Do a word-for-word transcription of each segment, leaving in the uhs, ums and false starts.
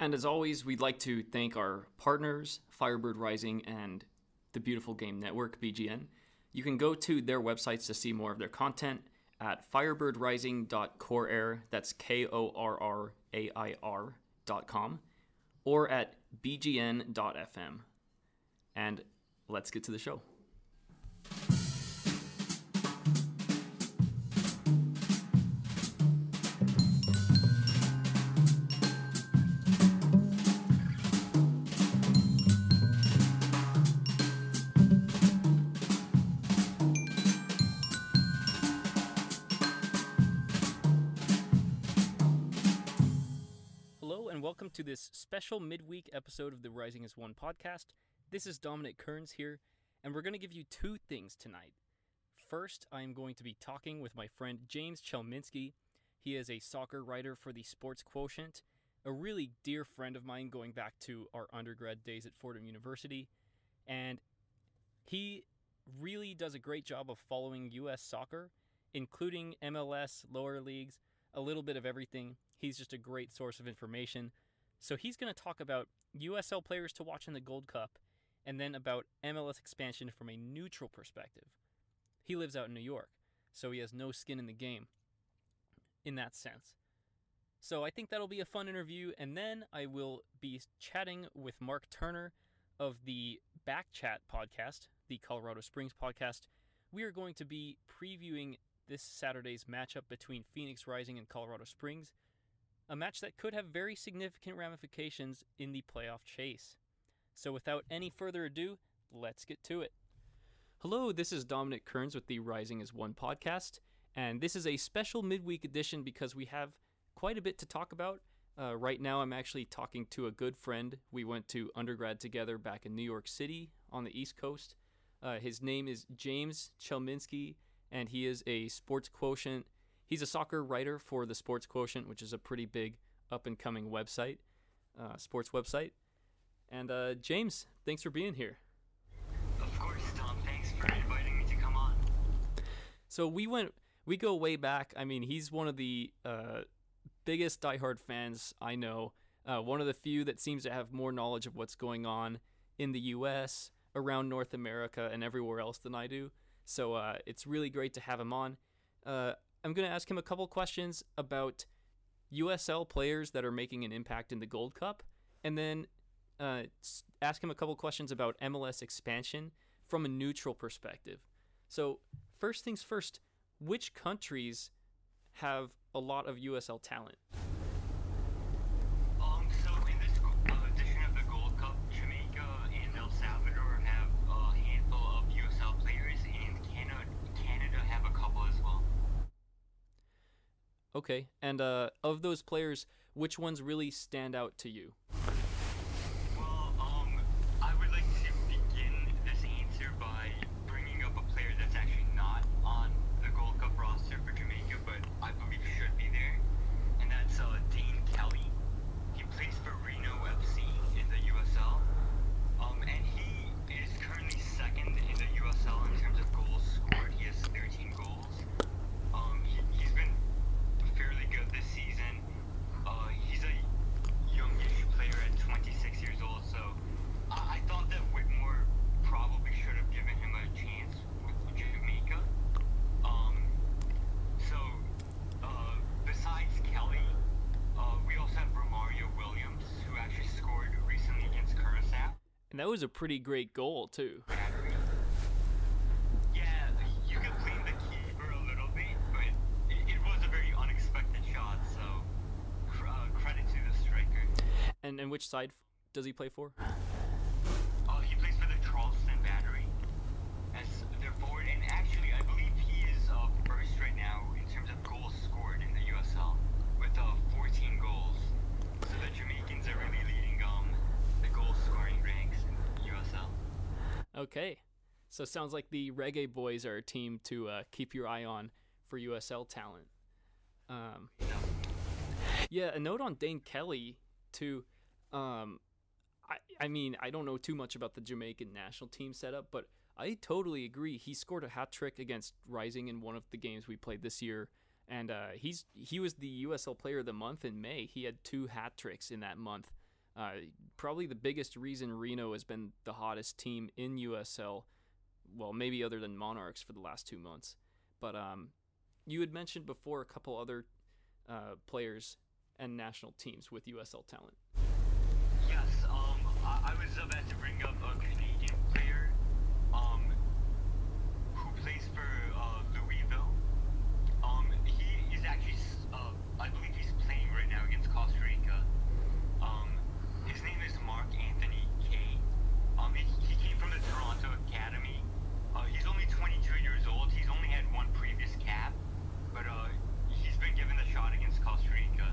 And as always, we'd like to thank our partners, Firebird Rising and the Beautiful Game Network, B G N. You can go to their websites to see more of their content at firebird rising dot core air, that's K O R R A I R dot com, or at b g n dot f m. And let's get to the show. Welcome to this special midweek episode of the Rising as One podcast. This is Dominic Kearns here, and we're going to give you two things tonight. First, I am going to be talking with my friend James Chelminski. He is a soccer writer for the Sports Quotient, a really dear friend of mine going back to our undergrad days at Fordham University, and he really does a great job of following U S soccer, including M L S, lower leagues, a little bit of everything. He's just a great source of information. So he's going to talk about U S L players to watch in the Gold Cup and then about M L S expansion from a neutral perspective. He lives out in New York, so he has no skin in the game in that sense. So I think that'll be a fun interview. And then I will be chatting with Mark Turner of the Back Chat podcast, the Colorado Springs podcast. We are going to be previewing this Saturday's matchup between Phoenix Rising and Colorado Springs, a match that could have very significant ramifications in the playoff chase. So without any further ado, let's get to it. Hello, this is Dominic Kearns with the Rising as One podcast, and this is a special midweek edition because we have quite a bit to talk about. Uh, right now, I'm actually talking to a good friend. We went to undergrad together back in New York City on the East Coast. Uh, his name is James Chelminski, and he is a Sports Quotient. He's a soccer writer for the Sports Quotient, which is a pretty big up-and-coming website, uh, sports website. And uh, James, thanks for being here. Of course, Tom. Thanks for inviting me to come on. So we went, we go way back. I mean, he's one of the uh, biggest diehard fans I know. Uh, one of the few that seems to have more knowledge of what's going on in the U S, around North America, and everywhere else than I do. So uh, it's really great to have him on. Uh, I'm going to ask him a couple questions about U S L players that are making an impact in the Gold Cup, and then uh, ask him a couple questions about M L S expansion from a neutral perspective. So first things first, which countries have a lot of U S L talent? Um, so in this edition of the Gold Cup, Jamaica and El Salvador have a handful of U S L players, and Canada, Canada have a couple as well. Okay, and uh, of those players, which ones really stand out to you? Well, um, I would like to begin this answer by bringing up a player that's actually not on the Gold Cup roster for Jamaica, but I believe he should be there, and that's uh, Dane Kelly. He plays for Reno F C in the U S L, um, and he is currently second in the U S L in terms of goals scored. He has thirteen goals. Um, he, he's been fairly good this season. Uh, he's a youngish player at twenty-six years old, so I, I thought that Whitmore probably should have given him a chance with Jamaica. Um, so uh, besides Kelly, uh, we also have Romario Williams, who actually scored recently against Curaçao. And that was a pretty great goal, too. And, and which side does he play for? Oh, he plays for the Charleston Battery as their forward, and actually, I believe he is uh, first right now in terms of goals scored in the U S L with uh, fourteen goals. So the Jamaicans are really leading um, the goal scoring ranks in the U S L. Okay, so it sounds like the Reggae Boys are a team to uh, keep your eye on for U S L talent. Um, no. Yeah, a note on Dane Kelly. Too, um, I I mean I don't know too much about the Jamaican national team setup, but I totally agree. He scored a hat trick against Rising in one of the games we played this year, and uh, he's he was the U S L Player of the Month in May. He had two hat tricks in that month, Uh, probably the biggest reason Reno has been the hottest team in U S L, well, maybe other than Monarchs for the last two months. But um, you had mentioned before a couple other uh, players and national teams with U S L talent. Yes, um, I, I was about to bring up a Canadian player um, who plays for uh, Louisville. Um, he is actually, uh, I believe he's playing right now against Costa Rica. Um, his name is Mark Anthony Kay. Um, he, he came from the Toronto Academy. Uh, he's only twenty-two years old. He's only had one previous cap, but uh, he's been given the shot against Costa Rica.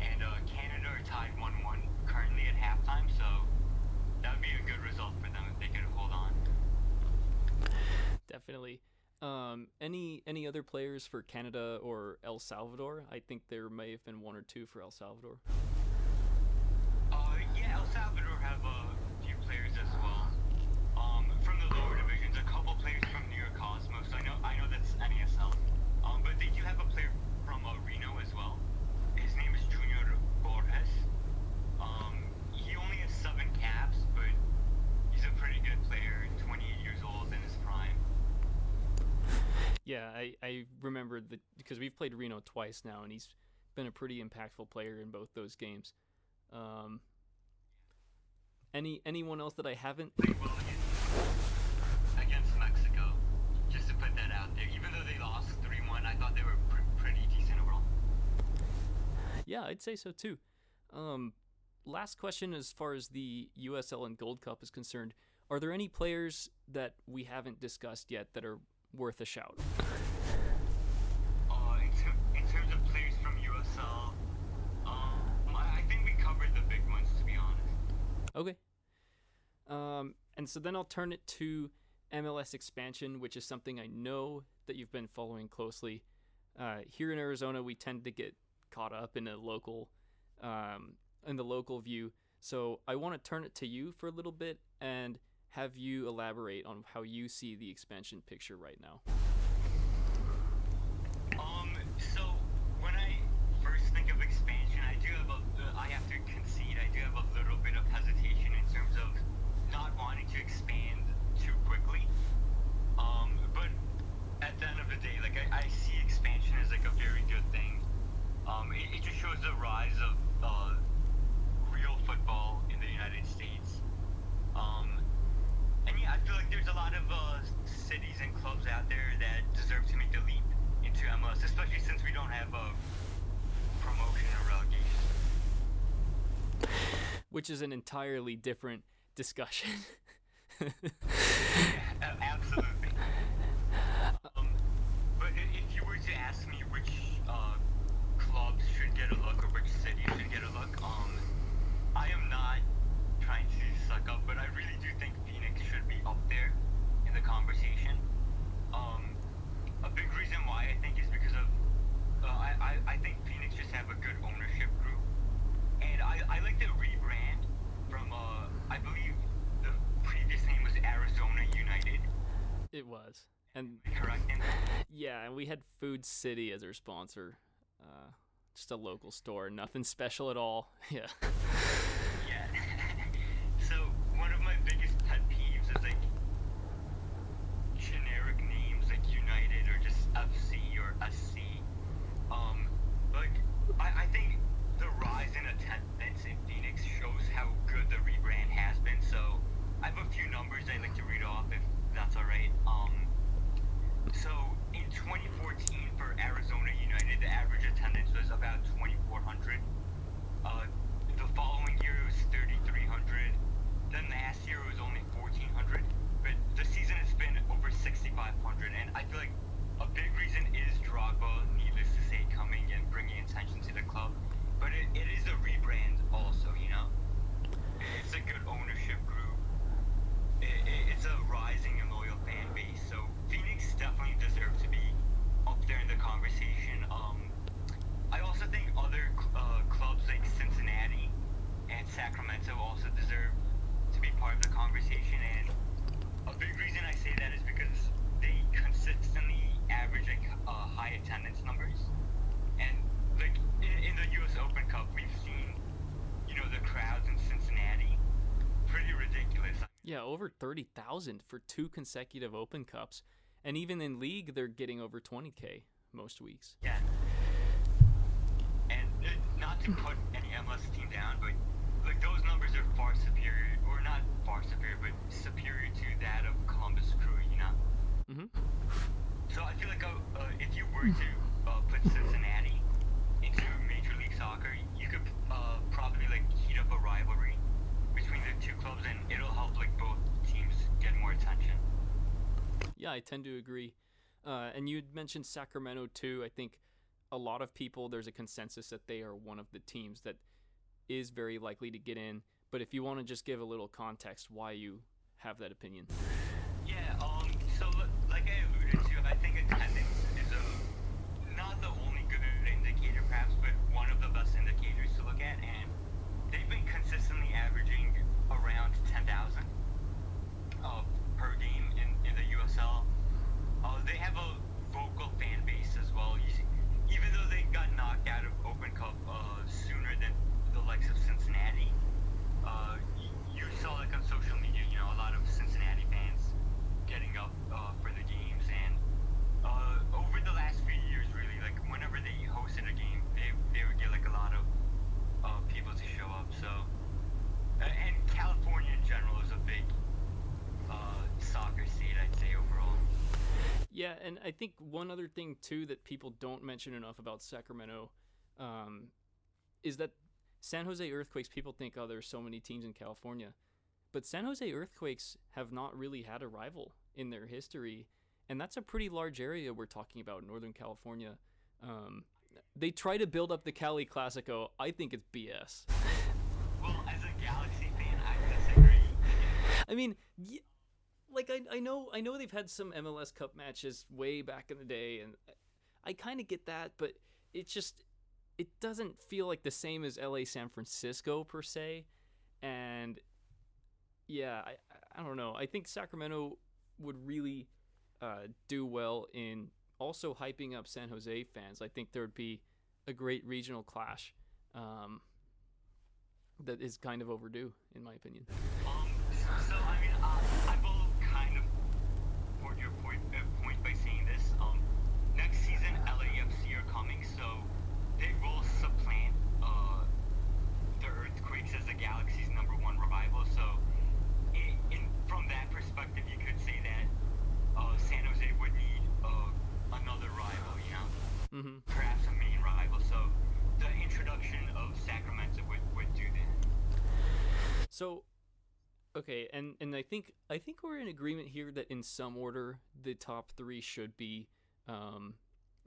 And uh, Canada are tied one one currently at halftime, so that would be a good result for them if they could hold on. Definitely. Um, any any other players for Canada or El Salvador? I think there may have been one or two for El Salvador. Uh, yeah, El Salvador have a few players as well. Um, from the lower divisions, a couple players from New York Cosmos. I know I know that's N A S L, um, but they do have a player from uh, Reno as well. His name is Junior Borges. Um, he only has seven caps, but he's a pretty good player, twenty-eight years old in his prime. Yeah, I, I remember that because we've played Reno twice now, and he's been a pretty impactful player in both those games. Um, any anyone else that I haven't? They will against, against Mexico, just to put that out there. Even though they lost three one, I thought they were pr- pretty decent overall. Yeah, I'd say so too. Um, last question as far as the U S L and Gold Cup is concerned, are there any players that we haven't discussed yet that are worth a shout? Uh, in, ter- in terms of players from U S L, um, I-, I think we covered the big ones, to be honest. Okay. Um, and so then I'll turn it to M L S expansion, which is something I know that you've been following closely. Uh, here in Arizona, we tend to get caught up in a local, um, in the local view. So I want to turn it to you for a little bit and have you elaborate on how you see the expansion picture right now. Um. So when I first think of expansion, I do have a, I have to concede, I do have a little bit of hesitation in terms of not wanting to expand too quickly. Um. But at the end of the day, like I, I see expansion as like a very good thing. Um, it, it just shows the rise of uh, real football in the United States. Um, and yeah, I feel like there's a lot of uh, cities and clubs out there that deserve to make the leap into M L S, especially since we don't have a promotion or relegation. Which is an entirely different discussion. Yeah, absolutely. Um, but if you were to ask me which... Uh, clubs should get a look, or which cities should get a look. Um, I am not trying to suck up, but I really do think Phoenix should be up there in the conversation. Um, a big reason why I think is because of uh, I, I I think Phoenix just have a good ownership group, and I, I like the rebrand from uh I believe the previous name was Arizona United. It was, and correct. Yeah, and we had Food City as our sponsor. Uh, Just a local store, nothing special at all. Yeah. Yeah. So one of my biggest pet peeves is like generic names like United or just F C or S C. Um, like I, I think the rise in attendance in Phoenix shows how good the rebrand has been. So I have a few numbers I'd like to read off if that's all right. Um. So in twenty fourteen for Arizona United, the average attendance was about twenty-four hundred. Uh, the following year it was thirty-three hundred. Then last year it was only fourteen hundred. But the season has been over sixty-five hundred. And I feel like a big reason is Drogba, needless to say, coming and bringing attention to the club. Yeah, over thirty thousand for two consecutive Open Cups. And even in league, they're getting over twenty K most weeks. Yeah. And not to put any M L S team down, but like those numbers are far superior, or not far superior, but superior to that of Columbus Crew, you know? Mm-hmm. So I feel like uh, uh, if you were to uh, put Cincinnati into Major League Soccer, you could uh, probably like heat up a rivalry between the two clubs, and it'll help like both teams get more attention. Yeah, I tend to agree. Uh, and you had mentioned Sacramento too. I think a lot of people, there's a consensus that they are one of the teams that is very likely to get in. But if you want to just give a little context why you have that opinion. Yeah, um, so like I alluded to, I think attendance is a, not the only good indicator perhaps, but one of the best indicators to look at. And they've been consistently averaging around ten thousand uh, per game in, in the U S L. Uh, they have a vocal fan base as well. Even though they got knocked out of Open Cup uh, sooner than the likes of Cincinnati, uh, you, you saw like on social media, you know, a lot of Cincinnati fans getting up uh, for the games. And uh, over the last few years, really, like whenever they hosted a game, they they would get like a lot of uh, people to show up. So, and California in general is a big uh, soccer state, I'd say overall. Yeah, and I think one other thing, too, that people don't mention enough about Sacramento um, is that San Jose Earthquakes, people think, oh, there's so many teams in California. But San Jose Earthquakes have not really had a rival in their history, and that's a pretty large area we're talking about, Northern California. Um, they try to build up the Cali Classico. I think it's B S. Well, as a Galaxy fan, I disagree. I mean... Y- Like, I I know I know they've had some M L S Cup matches way back in the day, and I kind of get that, but it just, it doesn't feel like the same as L A San Francisco, per se. And, yeah, I, I don't know. I think Sacramento would really uh, do well in also hyping up San Jose fans. I think there would be a great regional clash um, that is kind of overdue, in my opinion. Um, so, I mean, uh, I believe... kind of support your point, uh, point by saying this. Um, next season, L A F C are coming, so they will supplant uh, the Earthquakes as the Galaxy's number one rival. So, in, in, from that perspective, you could say that uh, San Jose would need uh, another rival, you know, mm-hmm. perhaps a main rival. So, the introduction of Sacramento would, would do that. So. Okay, and, and I think I think we're in agreement here that in some order the top three should be, um,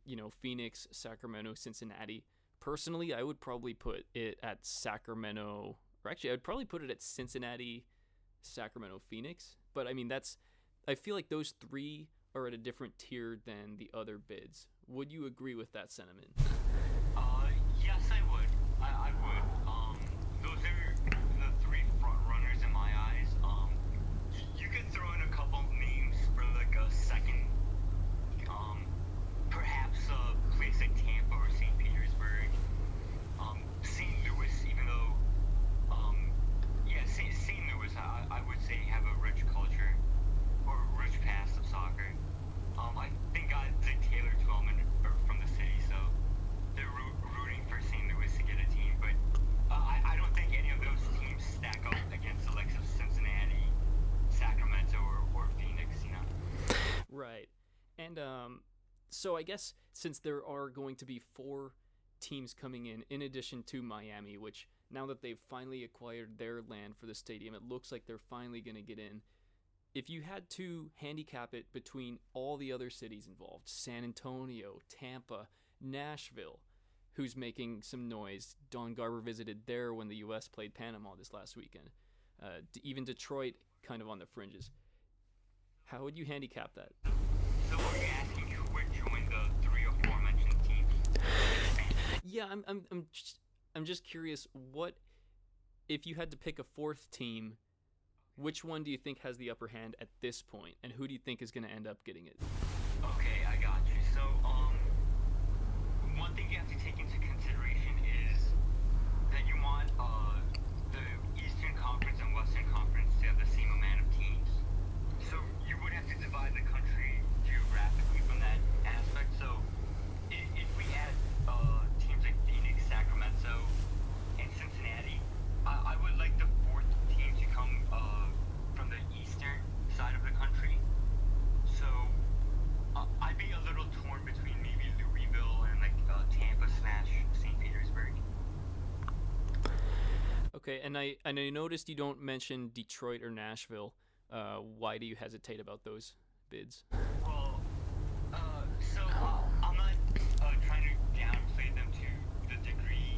you know, Phoenix, Sacramento, Cincinnati. Personally, I would probably put it at Sacramento, or actually, I would probably put it at Cincinnati, Sacramento, Phoenix. But I mean, that's I feel like those three are at a different tier than the other bids. Would you agree with that sentiment? Uh, yes, I would. I, I would. Um, those are the three front runners in my eyes. You could throw in a couple names for like a second, um, perhaps a place like Tampa or Saint Petersburg, um, Saint Louis, even though, um, yeah, Saint Louis, I, I would say, have a rich culture or a rich past of soccer. Um, I think I think Taylor Twellman are from the city, so they're rooting for Saint Louis to get a team, but uh, I, I don't think any of those teams stack up against the likes of Cincinnati, Sacramento, or, or Phoenix, you know. Right. And um, so I guess since there are going to be four teams coming in, in addition to Miami, which now that they've finally acquired their land for the stadium, it looks like they're finally going to get in. If you had to handicap it between all the other cities involved, San Antonio, Tampa, Nashville, who's making some noise. Don Garber visited there when the U S played Panama this last weekend. Uh, even Detroit kind of on the fringes. How would you handicap that? So are you asking who would join the three or four mentioned teams? Yeah, I'm I'm I'm just, I'm just curious, what if you had to pick a fourth team, which one do you think has the upper hand at this point, and who do you think is going to end up getting it? Okay, I got you. So um one thing you have to take into consideration is that you want uh the Eastern Conference and Western Conference to have the same amount of Okay, and I and I noticed you don't mention Detroit or Nashville. Uh, why do you hesitate about those bids? Well, uh, so I'm not uh, trying to downplay them to the degree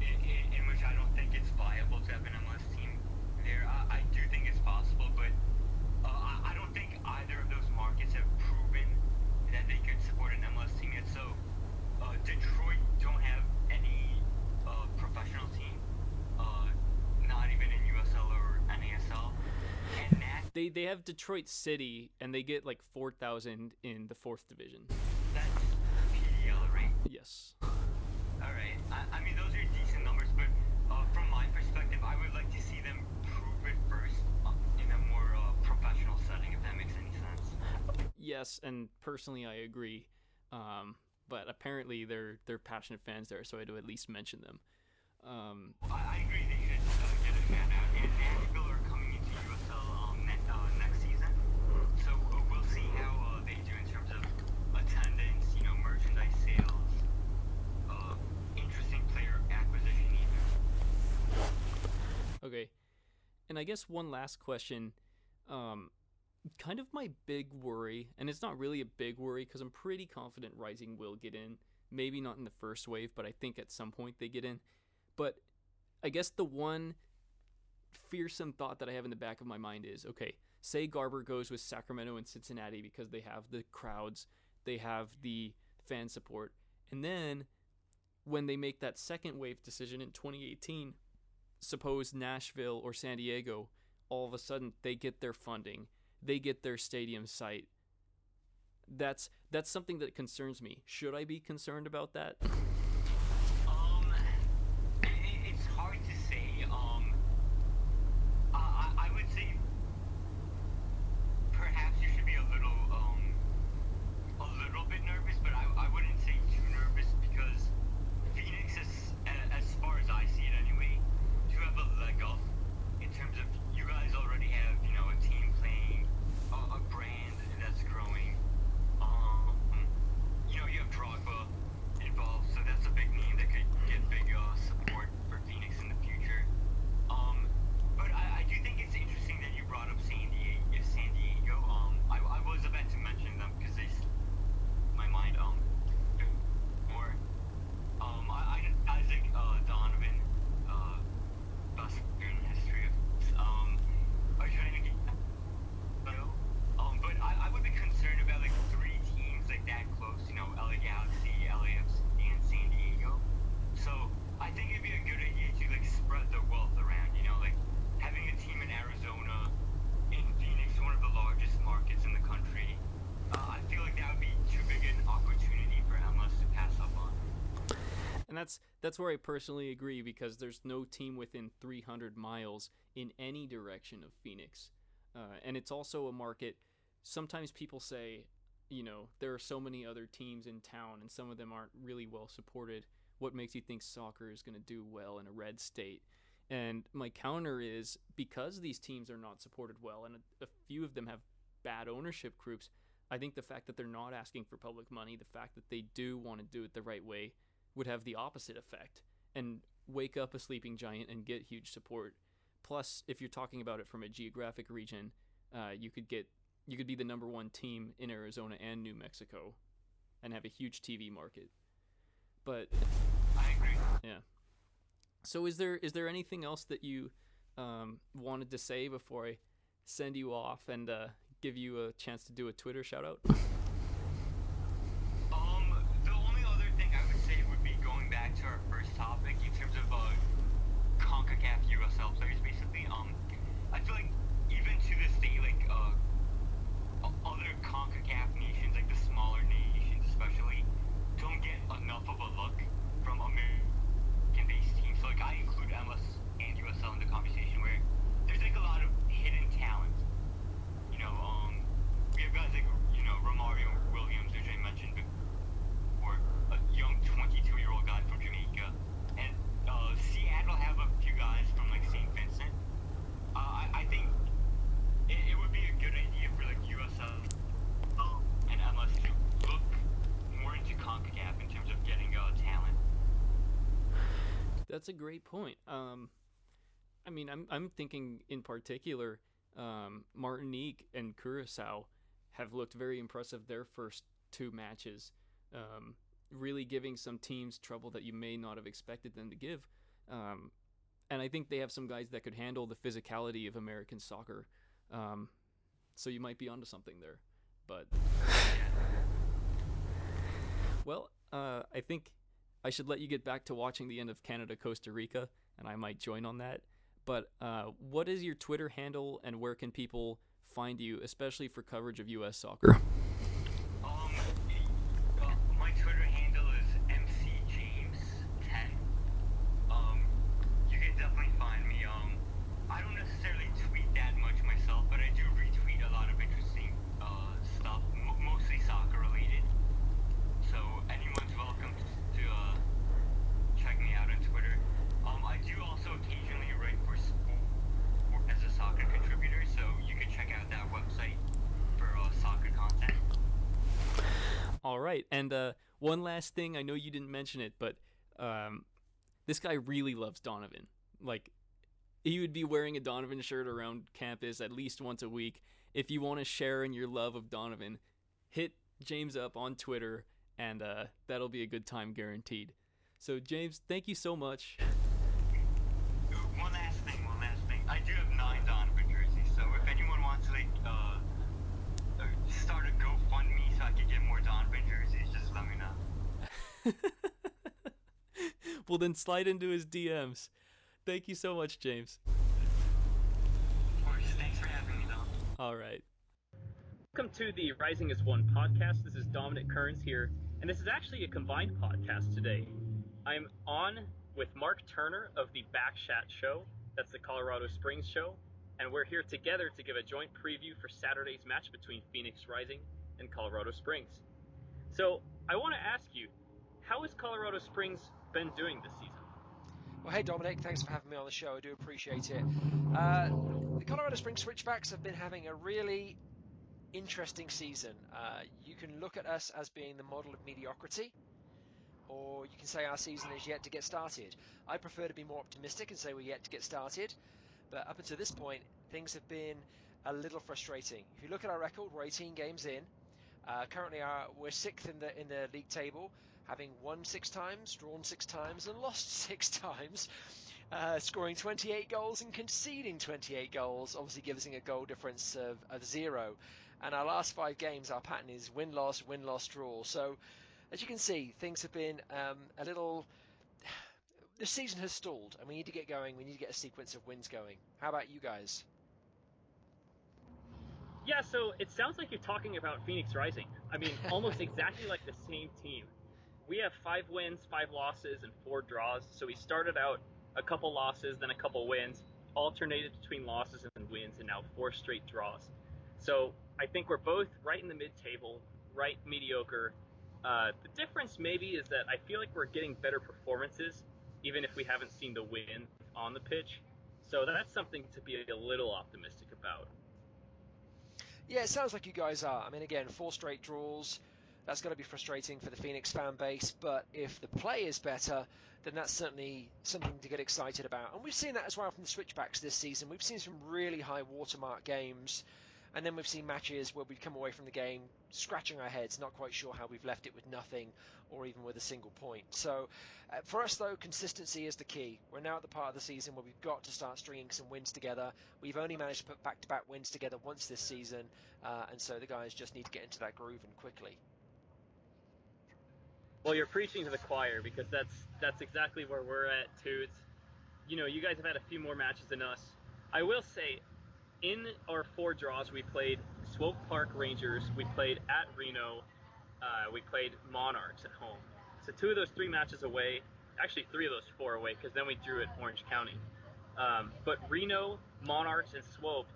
in, in, in which I don't think it's viable to have an M L S team there. I, I do think it's possible, but uh, I, I don't think either of those markets have proven that they could support an M L S team yet. So uh, Detroit don't have any uh, professional team. Uh, not even in U S L or N A S L. And Nash- they they have Detroit City, and they get like four thousand in the fourth division. That's P D L, right? Yes. All right. I, I mean, those are decent numbers, but uh, from my perspective, I would like to see them prove it first in a more uh, professional setting, if that makes any sense. Yes, and personally, I agree. Um, but apparently, they're they're passionate fans there, so I had to at least mention them. Um, I, I agree that you should uh, get a fan out. And Nashville are coming into U S L um, ne- uh, next season, so uh, we'll see how uh, they do in terms of attendance, you know, merchandise sales, uh, interesting player acquisition either. Okay, and I guess one last question, um, kind of my big worry, and it's not really a big worry because I'm pretty confident Rising will get in, maybe not in the first wave, but I think at some point they get in. But I guess the one fearsome thought that I have in the back of my mind is, okay, say Garber goes with Sacramento and Cincinnati because they have the crowds, they have the fan support. And then when they make that second wave decision in twenty eighteen, suppose Nashville or San Diego, all of a sudden they get their funding, they get their stadium site. That's that's something that concerns me. Should I be concerned about that? Hard to say. Um, I, I would say perhaps you should be a little, um, a little bit nervous, but I, I wouldn't say too nervous because Phoenix is, as far as I see it anyway, to have a leg up in terms of you guys already have, you know, a team playing, uh, a brand that's growing. Um, you know, you have Drogba involved, so that's a big name that could get big uh, support for Phoenix in the future. Um, but I, I do think it's interesting that you brought up San Diego. San Diego. Um, I, I was about to mention them because they, my mind, um, more. Um, I, I Isaac uh, Donovan, uh, best player in the history of. Um, I was trying to get. No. Um, but I, I would be concerned about like three teams like that close. You know, L A Galaxy, L A F C, and San Diego. So I think it'd be a good idea to like spread the wealth around, you know, like having a team in Arizona, in Phoenix, one of the largest markets in the country. Uh, I feel like that would be too big an opportunity for M L S to pass up on. And that's that's where I personally agree because there's no team within three hundred miles in any direction of Phoenix. Uh, and it's also a market, sometimes people say, you know, there are so many other teams in town and some of them aren't really well supported. What makes you think soccer is going to do well in a red state? And my counter is because these teams are not supported well and a, a few of them have bad ownership groups, I think the fact that they're not asking for public money, the fact that they do want to do it the right way would have the opposite effect and wake up a sleeping giant and get huge support. Plus, if you're talking about it from a geographic region, uh, you could get you could be the number one team in Arizona and New Mexico and have a huge T V market. But I agree. Yeah. So is there is there anything else that you um, wanted to say before I send you off and uh, give you a chance to do a Twitter shout out? Um, the only other thing I would say would be going back to our first topic in terms of uh, CONCACAF U S L players. Basically, um, I feel like even to this day, like uh, other CONCACAF nations, like the smaller nations especially, don't get enough of a look from American-based teams. So, like, I include M L S and U S L in the conversation where there's, like, a lot of hidden talent. You know, um, we have guys like, you know, Romario Williams, which I mentioned before, a young twenty-two-year-old guy from Jamaica. And uh, Seattle have a few guys from, like, Saint Vincent. Uh, I, I think it, it would be a good idea for, like, U S L uh, and M L S to look into CONCACAF in terms of getting uh, talent. That's a great point. Um, I mean, I'm I'm thinking in particular, um, Martinique and Curaçao have looked very impressive their first two matches, um, really giving some teams trouble that you may not have expected them to give. Um, and I think they have some guys that could handle the physicality of American soccer. Um, so you might be onto something there. But, well, uh, I think I should let you get back to watching the end of Canada-Costa Rica, and I might join on that. But uh, what is your Twitter handle, and where can people find you, especially for coverage of U S soccer? Um, uh, my Twitter handle is M C James ten. Um, you can definitely find me. Um, I don't necessarily tweet that much myself, but I do retweet a lot of interesting uh, stuff, m- mostly soccer-related. So anyone's welcome to, to uh, check me out on Twitter. Um, I do also occasionally write for Sport as a soccer contributor, so you can check out that website for uh, soccer content. All right, and uh, one last thing. I know you didn't mention it, but um, this guy really loves Donovan. Like, he would be wearing a Donovan shirt around campus at least once a week. If you want to share in your love of Donovan, hit James up on Twitter, and uh, that'll be a good time guaranteed. So, James, thank you so much. One last thing, one last thing. I do have nine Donovan jerseys, so if anyone wants to like, uh, start a GoFundMe so I can get more Donovan jerseys, just let me know. Well, then slide into his D Ms. Thank you so much, James. Of course, thanks for having me, Dom. All right. Welcome to the Rising as One podcast. This is Dominic Kearns here, and this is actually a combined podcast today. I'm on with Mark Turner of the Back Chat show, that's the Colorado Springs show, and we're here together to give a joint preview for Saturday's match between Phoenix Rising and Colorado Springs. So I want to ask you, how has Colorado Springs been doing this season? Well, hey Dominic, thanks for having me on the show. I do appreciate it. Uh, the Colorado Springs Switchbacks have been having a really interesting season. Uh, you can look at us as being the model of mediocrity, or you can say our season is yet to get started. I prefer to be more optimistic and say we're yet to get started, but up until this point, things have been a little frustrating. If you look at our record, we're eighteen games in. Uh, currently, our, we're sixth in the in the league table, having won six times, drawn six times, and lost six times, uh, scoring twenty-eight goals and conceding twenty-eight goals, obviously giving us a goal difference of, of zero. And our last five games, our pattern is win-loss, win-loss, draw. So, as you can see, things have been um, a little... The season has stalled, and we need to get going. We need to get a sequence of wins going. How about you guys? Yeah, so it sounds like you're talking about Phoenix Rising. I mean, almost exactly like the same team. We have five wins, five losses, and four draws. So we started out a couple losses, then a couple wins, alternated between losses and wins, and now four straight draws. So I think we're both right in the mid-table, right mediocre. Uh, the difference maybe is that I feel like we're getting better performances, even if we haven't seen the win on the pitch. So that's something to be a little optimistic about. Yeah, it sounds like you guys are. I mean, again, four straight draws. That's going to be frustrating for the Phoenix fan base. But if the play is better, then that's certainly something to get excited about. And we've seen that as well from the Switchbacks this season. We've seen some really high watermark games. And then we've seen matches where we've come away from the game scratching our heads, not quite sure how we've left it with nothing or even with a single point. So uh, for us, though, consistency is the key. We're now at the part of the season where we've got to start stringing some wins together. We've only managed to put back-to-back wins together once this season, uh, and so the guys just need to get into that groove and quickly. Well, you're preaching to the choir because that's that's exactly where we're at, too. It's, you know, you guys have had a few more matches than us. I will say... in our four draws, we played Swope Park Rangers, we played at Reno, uh, we played Monarchs at home. So two of those three matches away, actually three of those four away, because then we drew at Orange County. Um, but Reno, Monarchs, and Swope,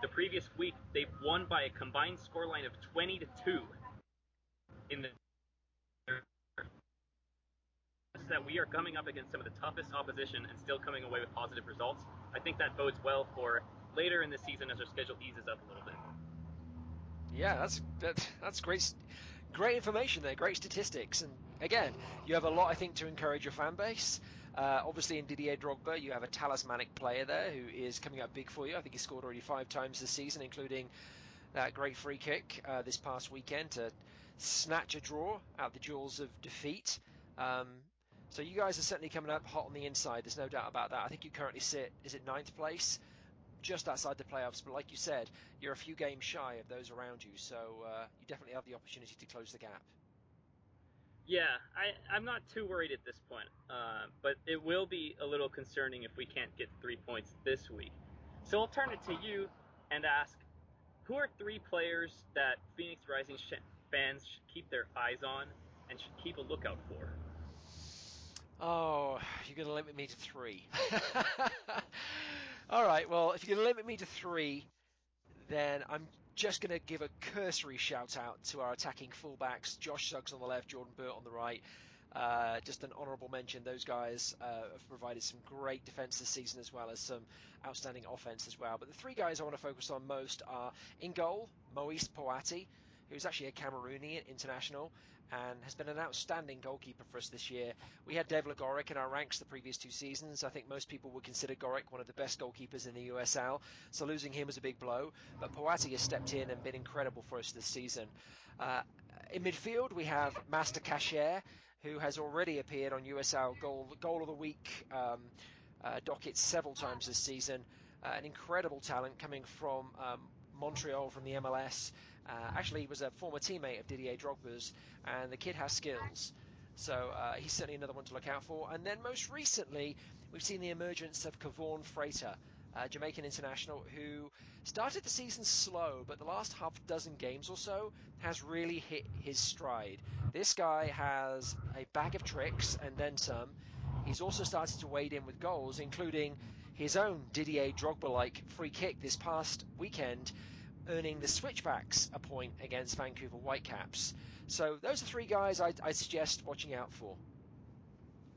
the previous week, they won by a combined scoreline of twenty to two in the that we are coming up against some of the toughest opposition and still coming away with positive results. I think that bodes well for later in the season as our schedule eases up a little bit. Yeah, that's that, that's great great information there, great statistics. And again, you have a lot, I think, to encourage your fan base. Uh, obviously in Didier Drogba, you have a talismanic player there who is coming up big for you. I think he scored already five times this season, including that great free kick uh, this past weekend to snatch a draw out the jaws of defeat. Um, so you guys are certainly coming up hot on the inside. There's no doubt about that. I think you currently sit, is it ninth place? Just outside the playoffs, but like you said, you're a few games shy of those around you, so uh, you definitely have the opportunity to close the gap. Yeah, I, I'm not too worried at this point, uh, but it will be a little concerning if we can't get three points this week. So I'll turn it to you and ask, who are three players that Phoenix Rising sh- fans should keep their eyes on and should keep a lookout for? Oh, you're going to limit me to three. All right, well, if you're going to limit me to three, then I'm just going to give a cursory shout-out to our attacking fullbacks, Josh Suggs on the left, Jordan Burt on the right. Uh, just an honourable mention. Those guys uh, have provided some great defence this season as well as some outstanding offence as well. But the three guys I want to focus on most are in goal, Moise Poati, who's actually a Cameroonian international and has been an outstanding goalkeeper for us this year. We had Devler-Gorick in our ranks the previous two seasons. I think most people would consider Gorick one of the best goalkeepers in the U S L, so losing him was a big blow. But Poati has stepped in and been incredible for us this season. Uh, in midfield, we have Master Cashier, who has already appeared on U S L Goal, goal of the Week um, uh, dockets several times this season. Uh, an incredible talent coming from Um, Montreal from the M L S. Uh, actually, he was a former teammate of Didier Drogba's, and the kid has skills. So uh, he's certainly another one to look out for. And then most recently, we've seen the emergence of Kevaughn Frater, a Jamaican international who started the season slow, but the last half dozen games or so has really hit his stride. This guy has a bag of tricks and then some. He's also started to wade in with goals, including his own Didier Drogba-like free kick this past weekend, earning the Switchbacks a point against Vancouver Whitecaps. So those are three guys I, I suggest watching out for.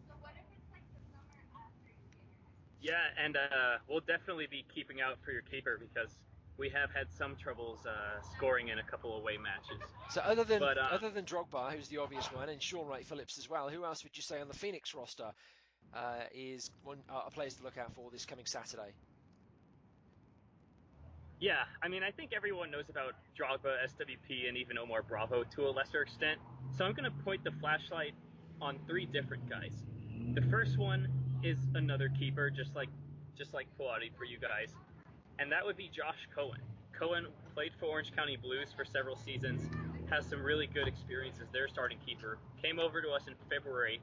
So what if it's like the summer after you get your husband? Yeah, and uh, we'll definitely be keeping out for your keeper because we have had some troubles uh, scoring in a couple away matches. So other than but, uh, other than Drogba, who's the obvious one, and Sean Wright Phillips as well, who else would you say on the Phoenix roster uh, is one uh, players to look out for this coming Saturday? Yeah, I mean, I think everyone knows about Drogba, S W P, and even Omar Bravo to a lesser extent. So I'm going to point the flashlight on three different guys. The first one is another keeper, just like just like Poati for you guys. And that would be Josh Cohen. Cohen played for Orange County Blues for several seasons, has some really good experience as their starting keeper, came over to us in February.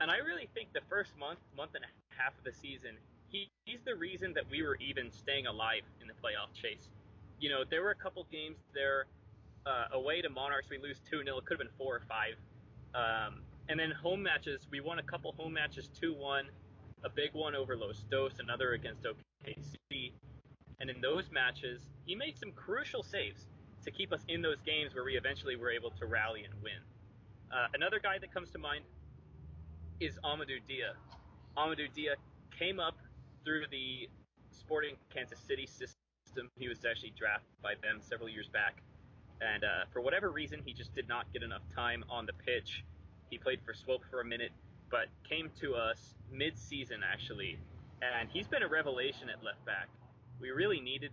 And I really think the first month, month and a half of the season, he, he's the reason that we were even staying alive in the playoff chase. You know, there were a couple games there uh, away to Monarchs, we lose two nil. It could have been four or five. Um, and then home matches, we won a couple home matches two one, a big one over Los Dos, another against O K C. And in those matches, he made some crucial saves to keep us in those games where we eventually were able to rally and win. Uh, another guy that comes to mind is Amadou Dia. Amadou Dia came up through the Sporting Kansas City system. He was actually drafted by them several years back. And uh, for whatever reason, he just did not get enough time on the pitch. He played for Swope for a minute, but came to us mid-season, actually. And he's been a revelation at left back. We really needed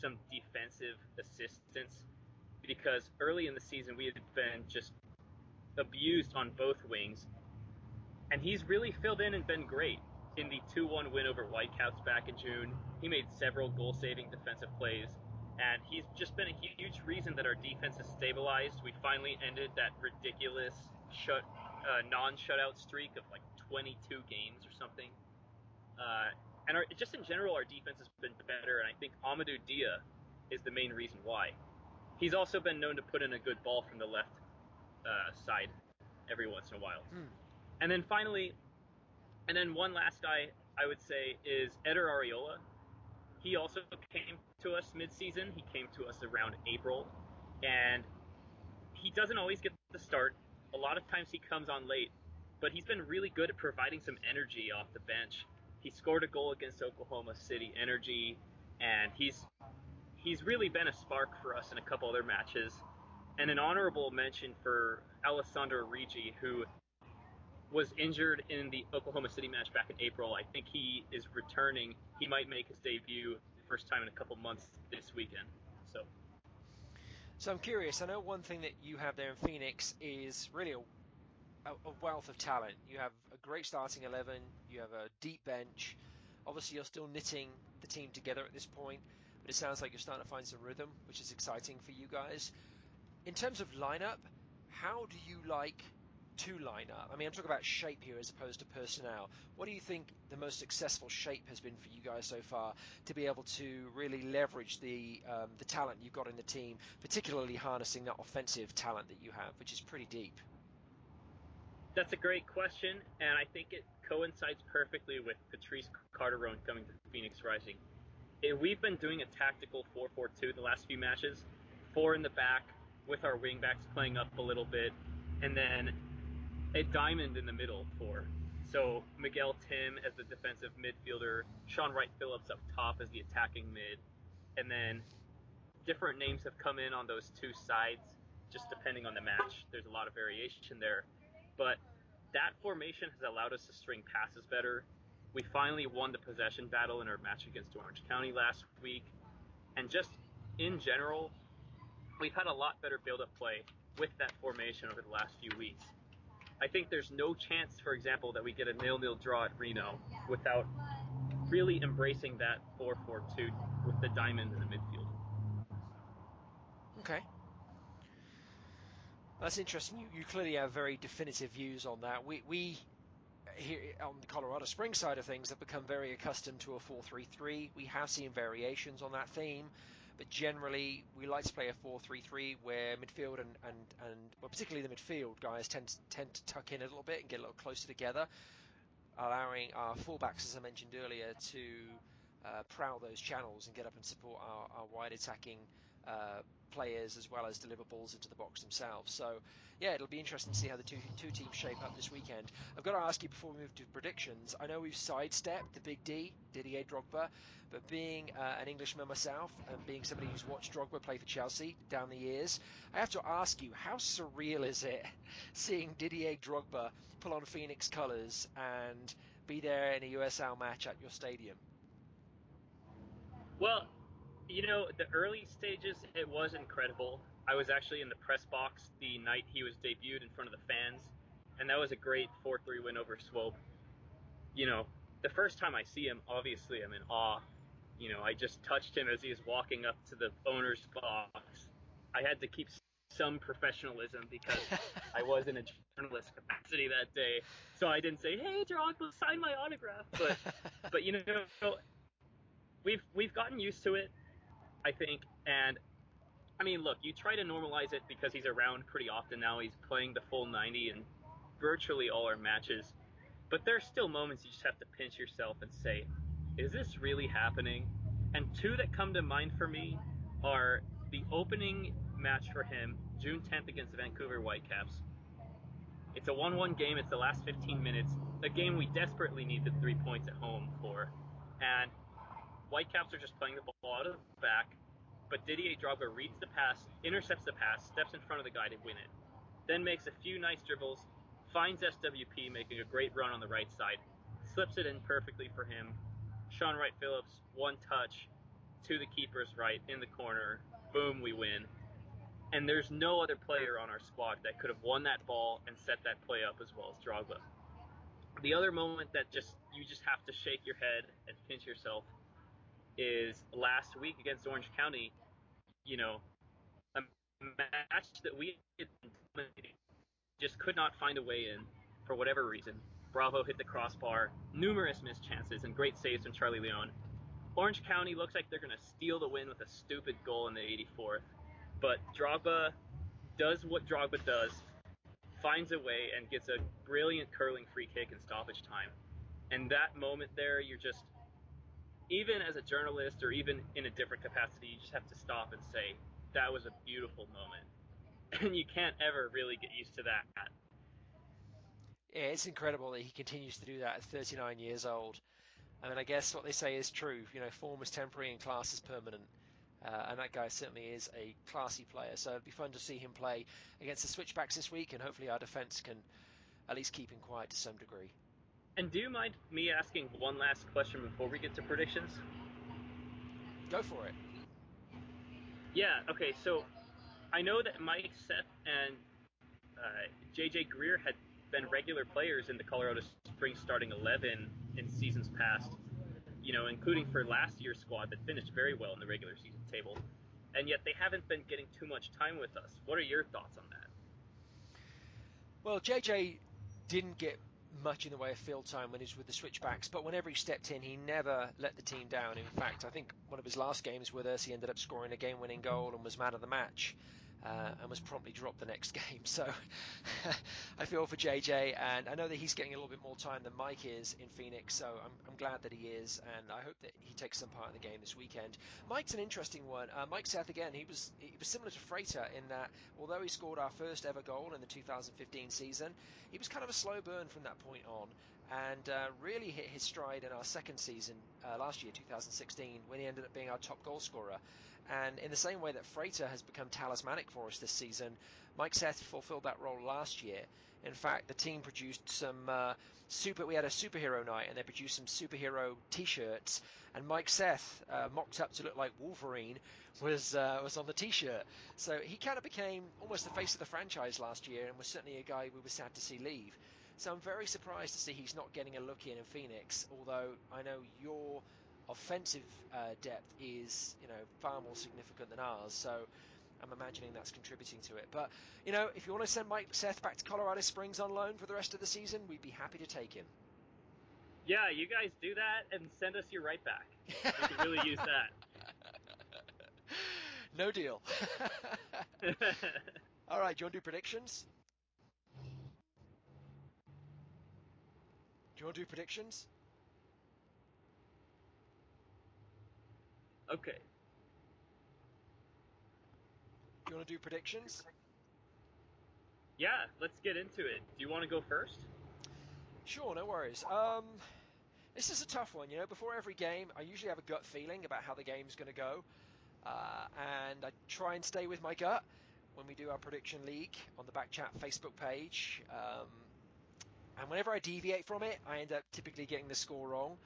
some defensive assistance because early in the season we had been just abused on both wings. And he's really filled in and been great. In the two one win over Whitecaps back in June, he made several goal-saving defensive plays. And he's just been a huge reason that our defense has stabilized. We finally ended that ridiculous shut, uh, non-shutout streak of like twenty-two games or something. Uh, And our, just in general, our defense has been better, and I think Amadou Dia is the main reason why. He's also been known to put in a good ball from the left uh, side every once in a while. Mm. And then finally, and then one last guy I would say is Eder Arreola. He also came to us mid-season. He came to us around April, and he doesn't always get the start. A lot of times he comes on late, but he's been really good at providing some energy off the bench. He scored a goal against Oklahoma City Energy, and he's he's really been a spark for us in a couple other matches. And an honorable mention for Alessandro Rigi, who was injured in the Oklahoma City match back in April. I think he is returning. He might make his debut first time in a couple months this weekend. So, so I'm curious. I know one thing that you have there in Phoenix is really a, a wealth of talent. You have a great starting eleven. You have a deep bench. Obviously, you're still knitting the team together at this point, but it sounds like you're starting to find some rhythm, which is exciting for you guys. In terms of lineup, how do you like to line up? I mean, I'm talking about shape here as opposed to personnel. What do you think the most successful shape has been for you guys so far to be able to really leverage the um, the talent you've got in the team, particularly harnessing that offensive talent that you have, which is pretty deep? That's a great question, and I think it coincides perfectly with Patrice Carterone coming to Phoenix Rising. We've been doing a tactical four four two the last few matches, four in the back with our wing backs playing up a little bit, and then a diamond in the middle for. So Miguel Tim as the defensive midfielder, Sean Wright Phillips up top as the attacking mid, and then different names have come in on those two sides, just depending on the match. There's a lot of variation there. But that formation has allowed us to string passes better. We finally won the possession battle in our match against Orange County last week. And just in general, we've had a lot better build-up play with that formation over the last few weeks. I think there's no chance, for example, that we get a nil-nil draw at Reno without really embracing that four four two with the diamond in the midfield. Okay. That's interesting. You, you clearly have very definitive views on that. We, we here on the Colorado Springs side of things have become very accustomed to a four three three. We have seen variations on that theme. But generally, we like to play a four three three where midfield and, and, and well, particularly the midfield guys tend to, tend to tuck in a little bit and get a little closer together, allowing our fullbacks, as I mentioned earlier, to uh, prowl those channels and get up and support our, our wide attacking uh, players as well as deliver balls into the box themselves. So, yeah, it'll be interesting to see how the two, two teams shape up this weekend. I've got to ask you before we move to predictions, I know we've sidestepped the big D, Didier Drogba, but being uh, an Englishman myself and being somebody who's watched Drogba play for Chelsea down the years, I have to ask you, how surreal is it seeing Didier Drogba pull on Phoenix colours and be there in a U S L match at your stadium? Well, you know, the early stages, it was incredible. I was actually in the press box the night he was debuted in front of the fans, and that was a great four three win over Swope. You know, the first time I see him, obviously I'm in awe. You know, I just touched him as he was walking up to the owner's box. I had to keep some professionalism because I was in a journalist capacity that day, so I didn't say, hey, Drogba, sign my autograph. But, but you know, we've we've gotten used to it, I think. And I mean, look, you try to normalize it because he's around pretty often now. He's playing the full ninety in virtually all our matches. But there's still moments you just have to pinch yourself and say, is this really happening? And two that come to mind for me are the opening match for him, June tenth against the Vancouver Whitecaps. It's a one one game. It's the last fifteen minutes, a game we desperately needed three points at home for. And Whitecaps are just playing the ball out of the back, but Didier Drogba reads the pass, intercepts the pass, steps in front of the guy to win it, then makes a few nice dribbles, finds S W P making a great run on the right side, slips it in perfectly for him. Sean Wright Phillips, one touch to the keeper's right in the corner, boom, we win. And there's no other player on our squad that could have won that ball and set that play up as well as Drogba. The other moment that just you just have to shake your head and pinch yourself is last week against Orange County. You know, a match that we just could not find a way in for whatever reason. Bravo hit the crossbar, numerous missed chances, and great saves from Charlie Leon. Orange County looks like they're going to steal the win with a stupid goal in the eighty-fourth. But Drogba does what Drogba does, finds a way, and gets a brilliant curling free kick in stoppage time. And that moment there, you're just... even as a journalist or even in a different capacity, you just have to stop and say, that was a beautiful moment. And you can't ever really get used to that. Yeah, it's incredible that he continues to do that at thirty-nine years old. I mean, I guess what they say is true. You know, form is temporary and class is permanent. Uh, and that guy certainly is a classy player. So it'd be fun to see him play against the Switchbacks this week, and hopefully our defence can at least keeping quiet to some degree. And do you mind me asking one last question before we get to predictions? Go for it. Yeah, okay, so I know that Mike Seth and uh, J J Greer had been regular players in the Colorado Springs starting eleven in seasons past, you know, including for last year's squad that finished very well in the regular season table, and yet they haven't been getting too much time with us. What are your thoughts on that? Well, J J didn't get much in the way of field time when he was with the Switchbacks, but whenever he stepped in, he never let the team down. In fact, I think one of his last games with us, he ended up scoring a game-winning goal and was man of the match, uh, and was promptly dropped the next game. So I feel for J J, and I know that he's getting a little bit more time than Mike is in Phoenix, so I'm, I'm glad that he is, and I hope that he takes some part in the game this weekend. Mike's an interesting one. Uh, Mike Seth, again, he was he was similar to Frater in that, although he scored our first ever goal in the two thousand fifteen season, he was kind of a slow burn from that point point on, and uh, really hit his stride in our second season uh, last year, two thousand sixteen, when he ended up being our top goal scorer. And in the same way that Frater has become talismanic for us this season, Mike Seth fulfilled that role last year. In fact, the team produced some uh, super we had a superhero night, and they produced some superhero t-shirts, and Mike Seth, uh, mocked up to look like Wolverine, was uh, was on the t-shirt. So he kind of became almost the face of the franchise last year, and was certainly a guy we were sad to see leave. So I'm very surprised to see he's not getting a look in in Phoenix, although I know your offensive uh, depth is, you know, far more significant than ours, so I'm imagining that's contributing to it. But, you know, if you want to send Mike Seth back to Colorado Springs on loan for the rest of the season, we'd be happy to take him. Yeah, you guys do that and send us your right back. We could really use that. No deal. All right, do you want to do predictions? Do you want to do predictions? Okay. Do you want to do predictions? Yeah, let's get into it. Do you want to go first? Sure, no worries. Um, this is a tough one, you know. Before every game, I usually have a gut feeling about how the game's going to go. Uh, and I try and stay with my gut when we do our prediction league on the Back Chat Facebook page. Um... And whenever I deviate from it, I end up typically getting the score wrong.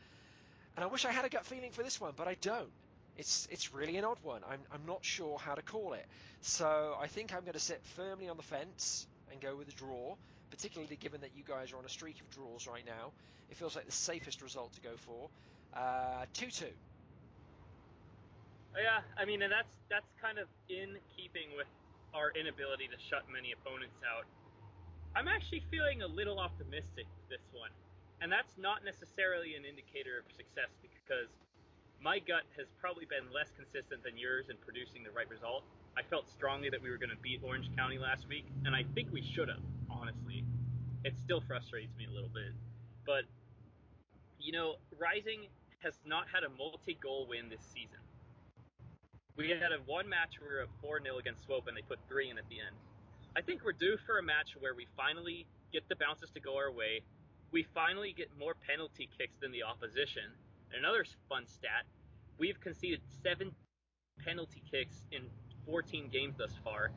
And I wish I had a gut feeling for this one, but I don't. It's it's really an odd one. I'm I'm not sure how to call it. So I think I'm going to sit firmly on the fence and go with a draw, particularly given that you guys are on a streak of draws right now. It feels like the safest result to go for. Uh, two two. Yeah, I mean, and that's that's kind of in keeping with our inability to shut many opponents out. I'm actually feeling a little optimistic with this one, and that's not necessarily an indicator of success because my gut has probably been less consistent than yours in producing the right result. I felt strongly that we were going to beat Orange County last week, and I think we should have, honestly. It still frustrates me a little bit. But, you know, Rising has not had a multi-goal win this season. We had a one match where we were up four nil against Swope, and they put three in at the end. I think we're due for a match where we finally get the bounces to go our way, we finally get more penalty kicks than the opposition, and another fun stat, we've conceded seven penalty kicks in fourteen games thus far,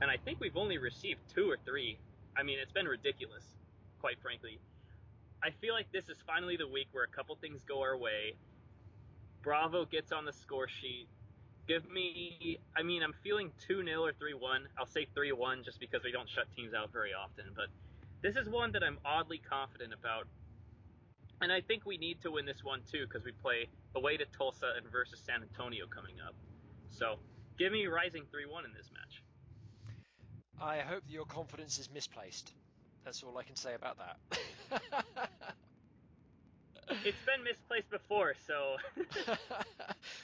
and I think we've only received two or three. I mean, it's been ridiculous, quite frankly. I feel like this is finally the week where a couple things go our way, Bravo gets on the score sheet. Give me, I mean, I'm feeling two nil or three one. I'll say three one just because we don't shut teams out very often. But this is one that I'm oddly confident about. And I think we need to win this one, too, because we play away to Tulsa and versus San Antonio coming up. So give me Rising three one in this match. I hope that your confidence is misplaced. That's all I can say about that. It's been misplaced before, so...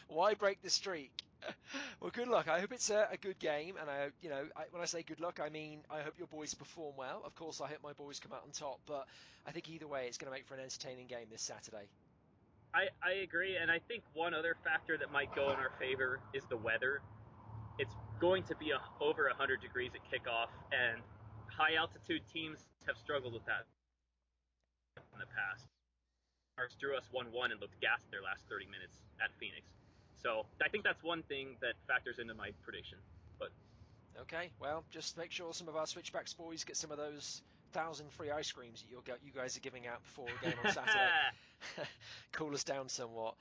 Why break the streak? Well, good luck. I hope it's a, a good game, and I, you know, I, when I say good luck, I mean I hope your boys perform well. Of course, I hope my boys come out on top, but I think either way, it's going to make for an entertaining game this Saturday. I, I agree, and I think one other factor that might go in our favor is the weather. It's going to be a, over one hundred degrees at kickoff, and high-altitude teams have struggled with that in the past. Marks drew us one one and looked gassed their last thirty minutes at Phoenix. So I think that's one thing that factors into my prediction. But okay, well, just make sure some of our Switchbacks boys get some of those thousand free ice creams that you'll, you guys are giving out before the game on Saturday. Cool us down somewhat.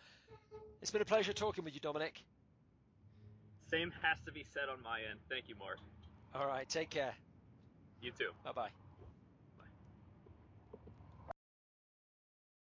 It's been a pleasure talking with you, Dominic. Same has to be said on my end. Thank you, Mark. All right, take care. You too. Bye-bye.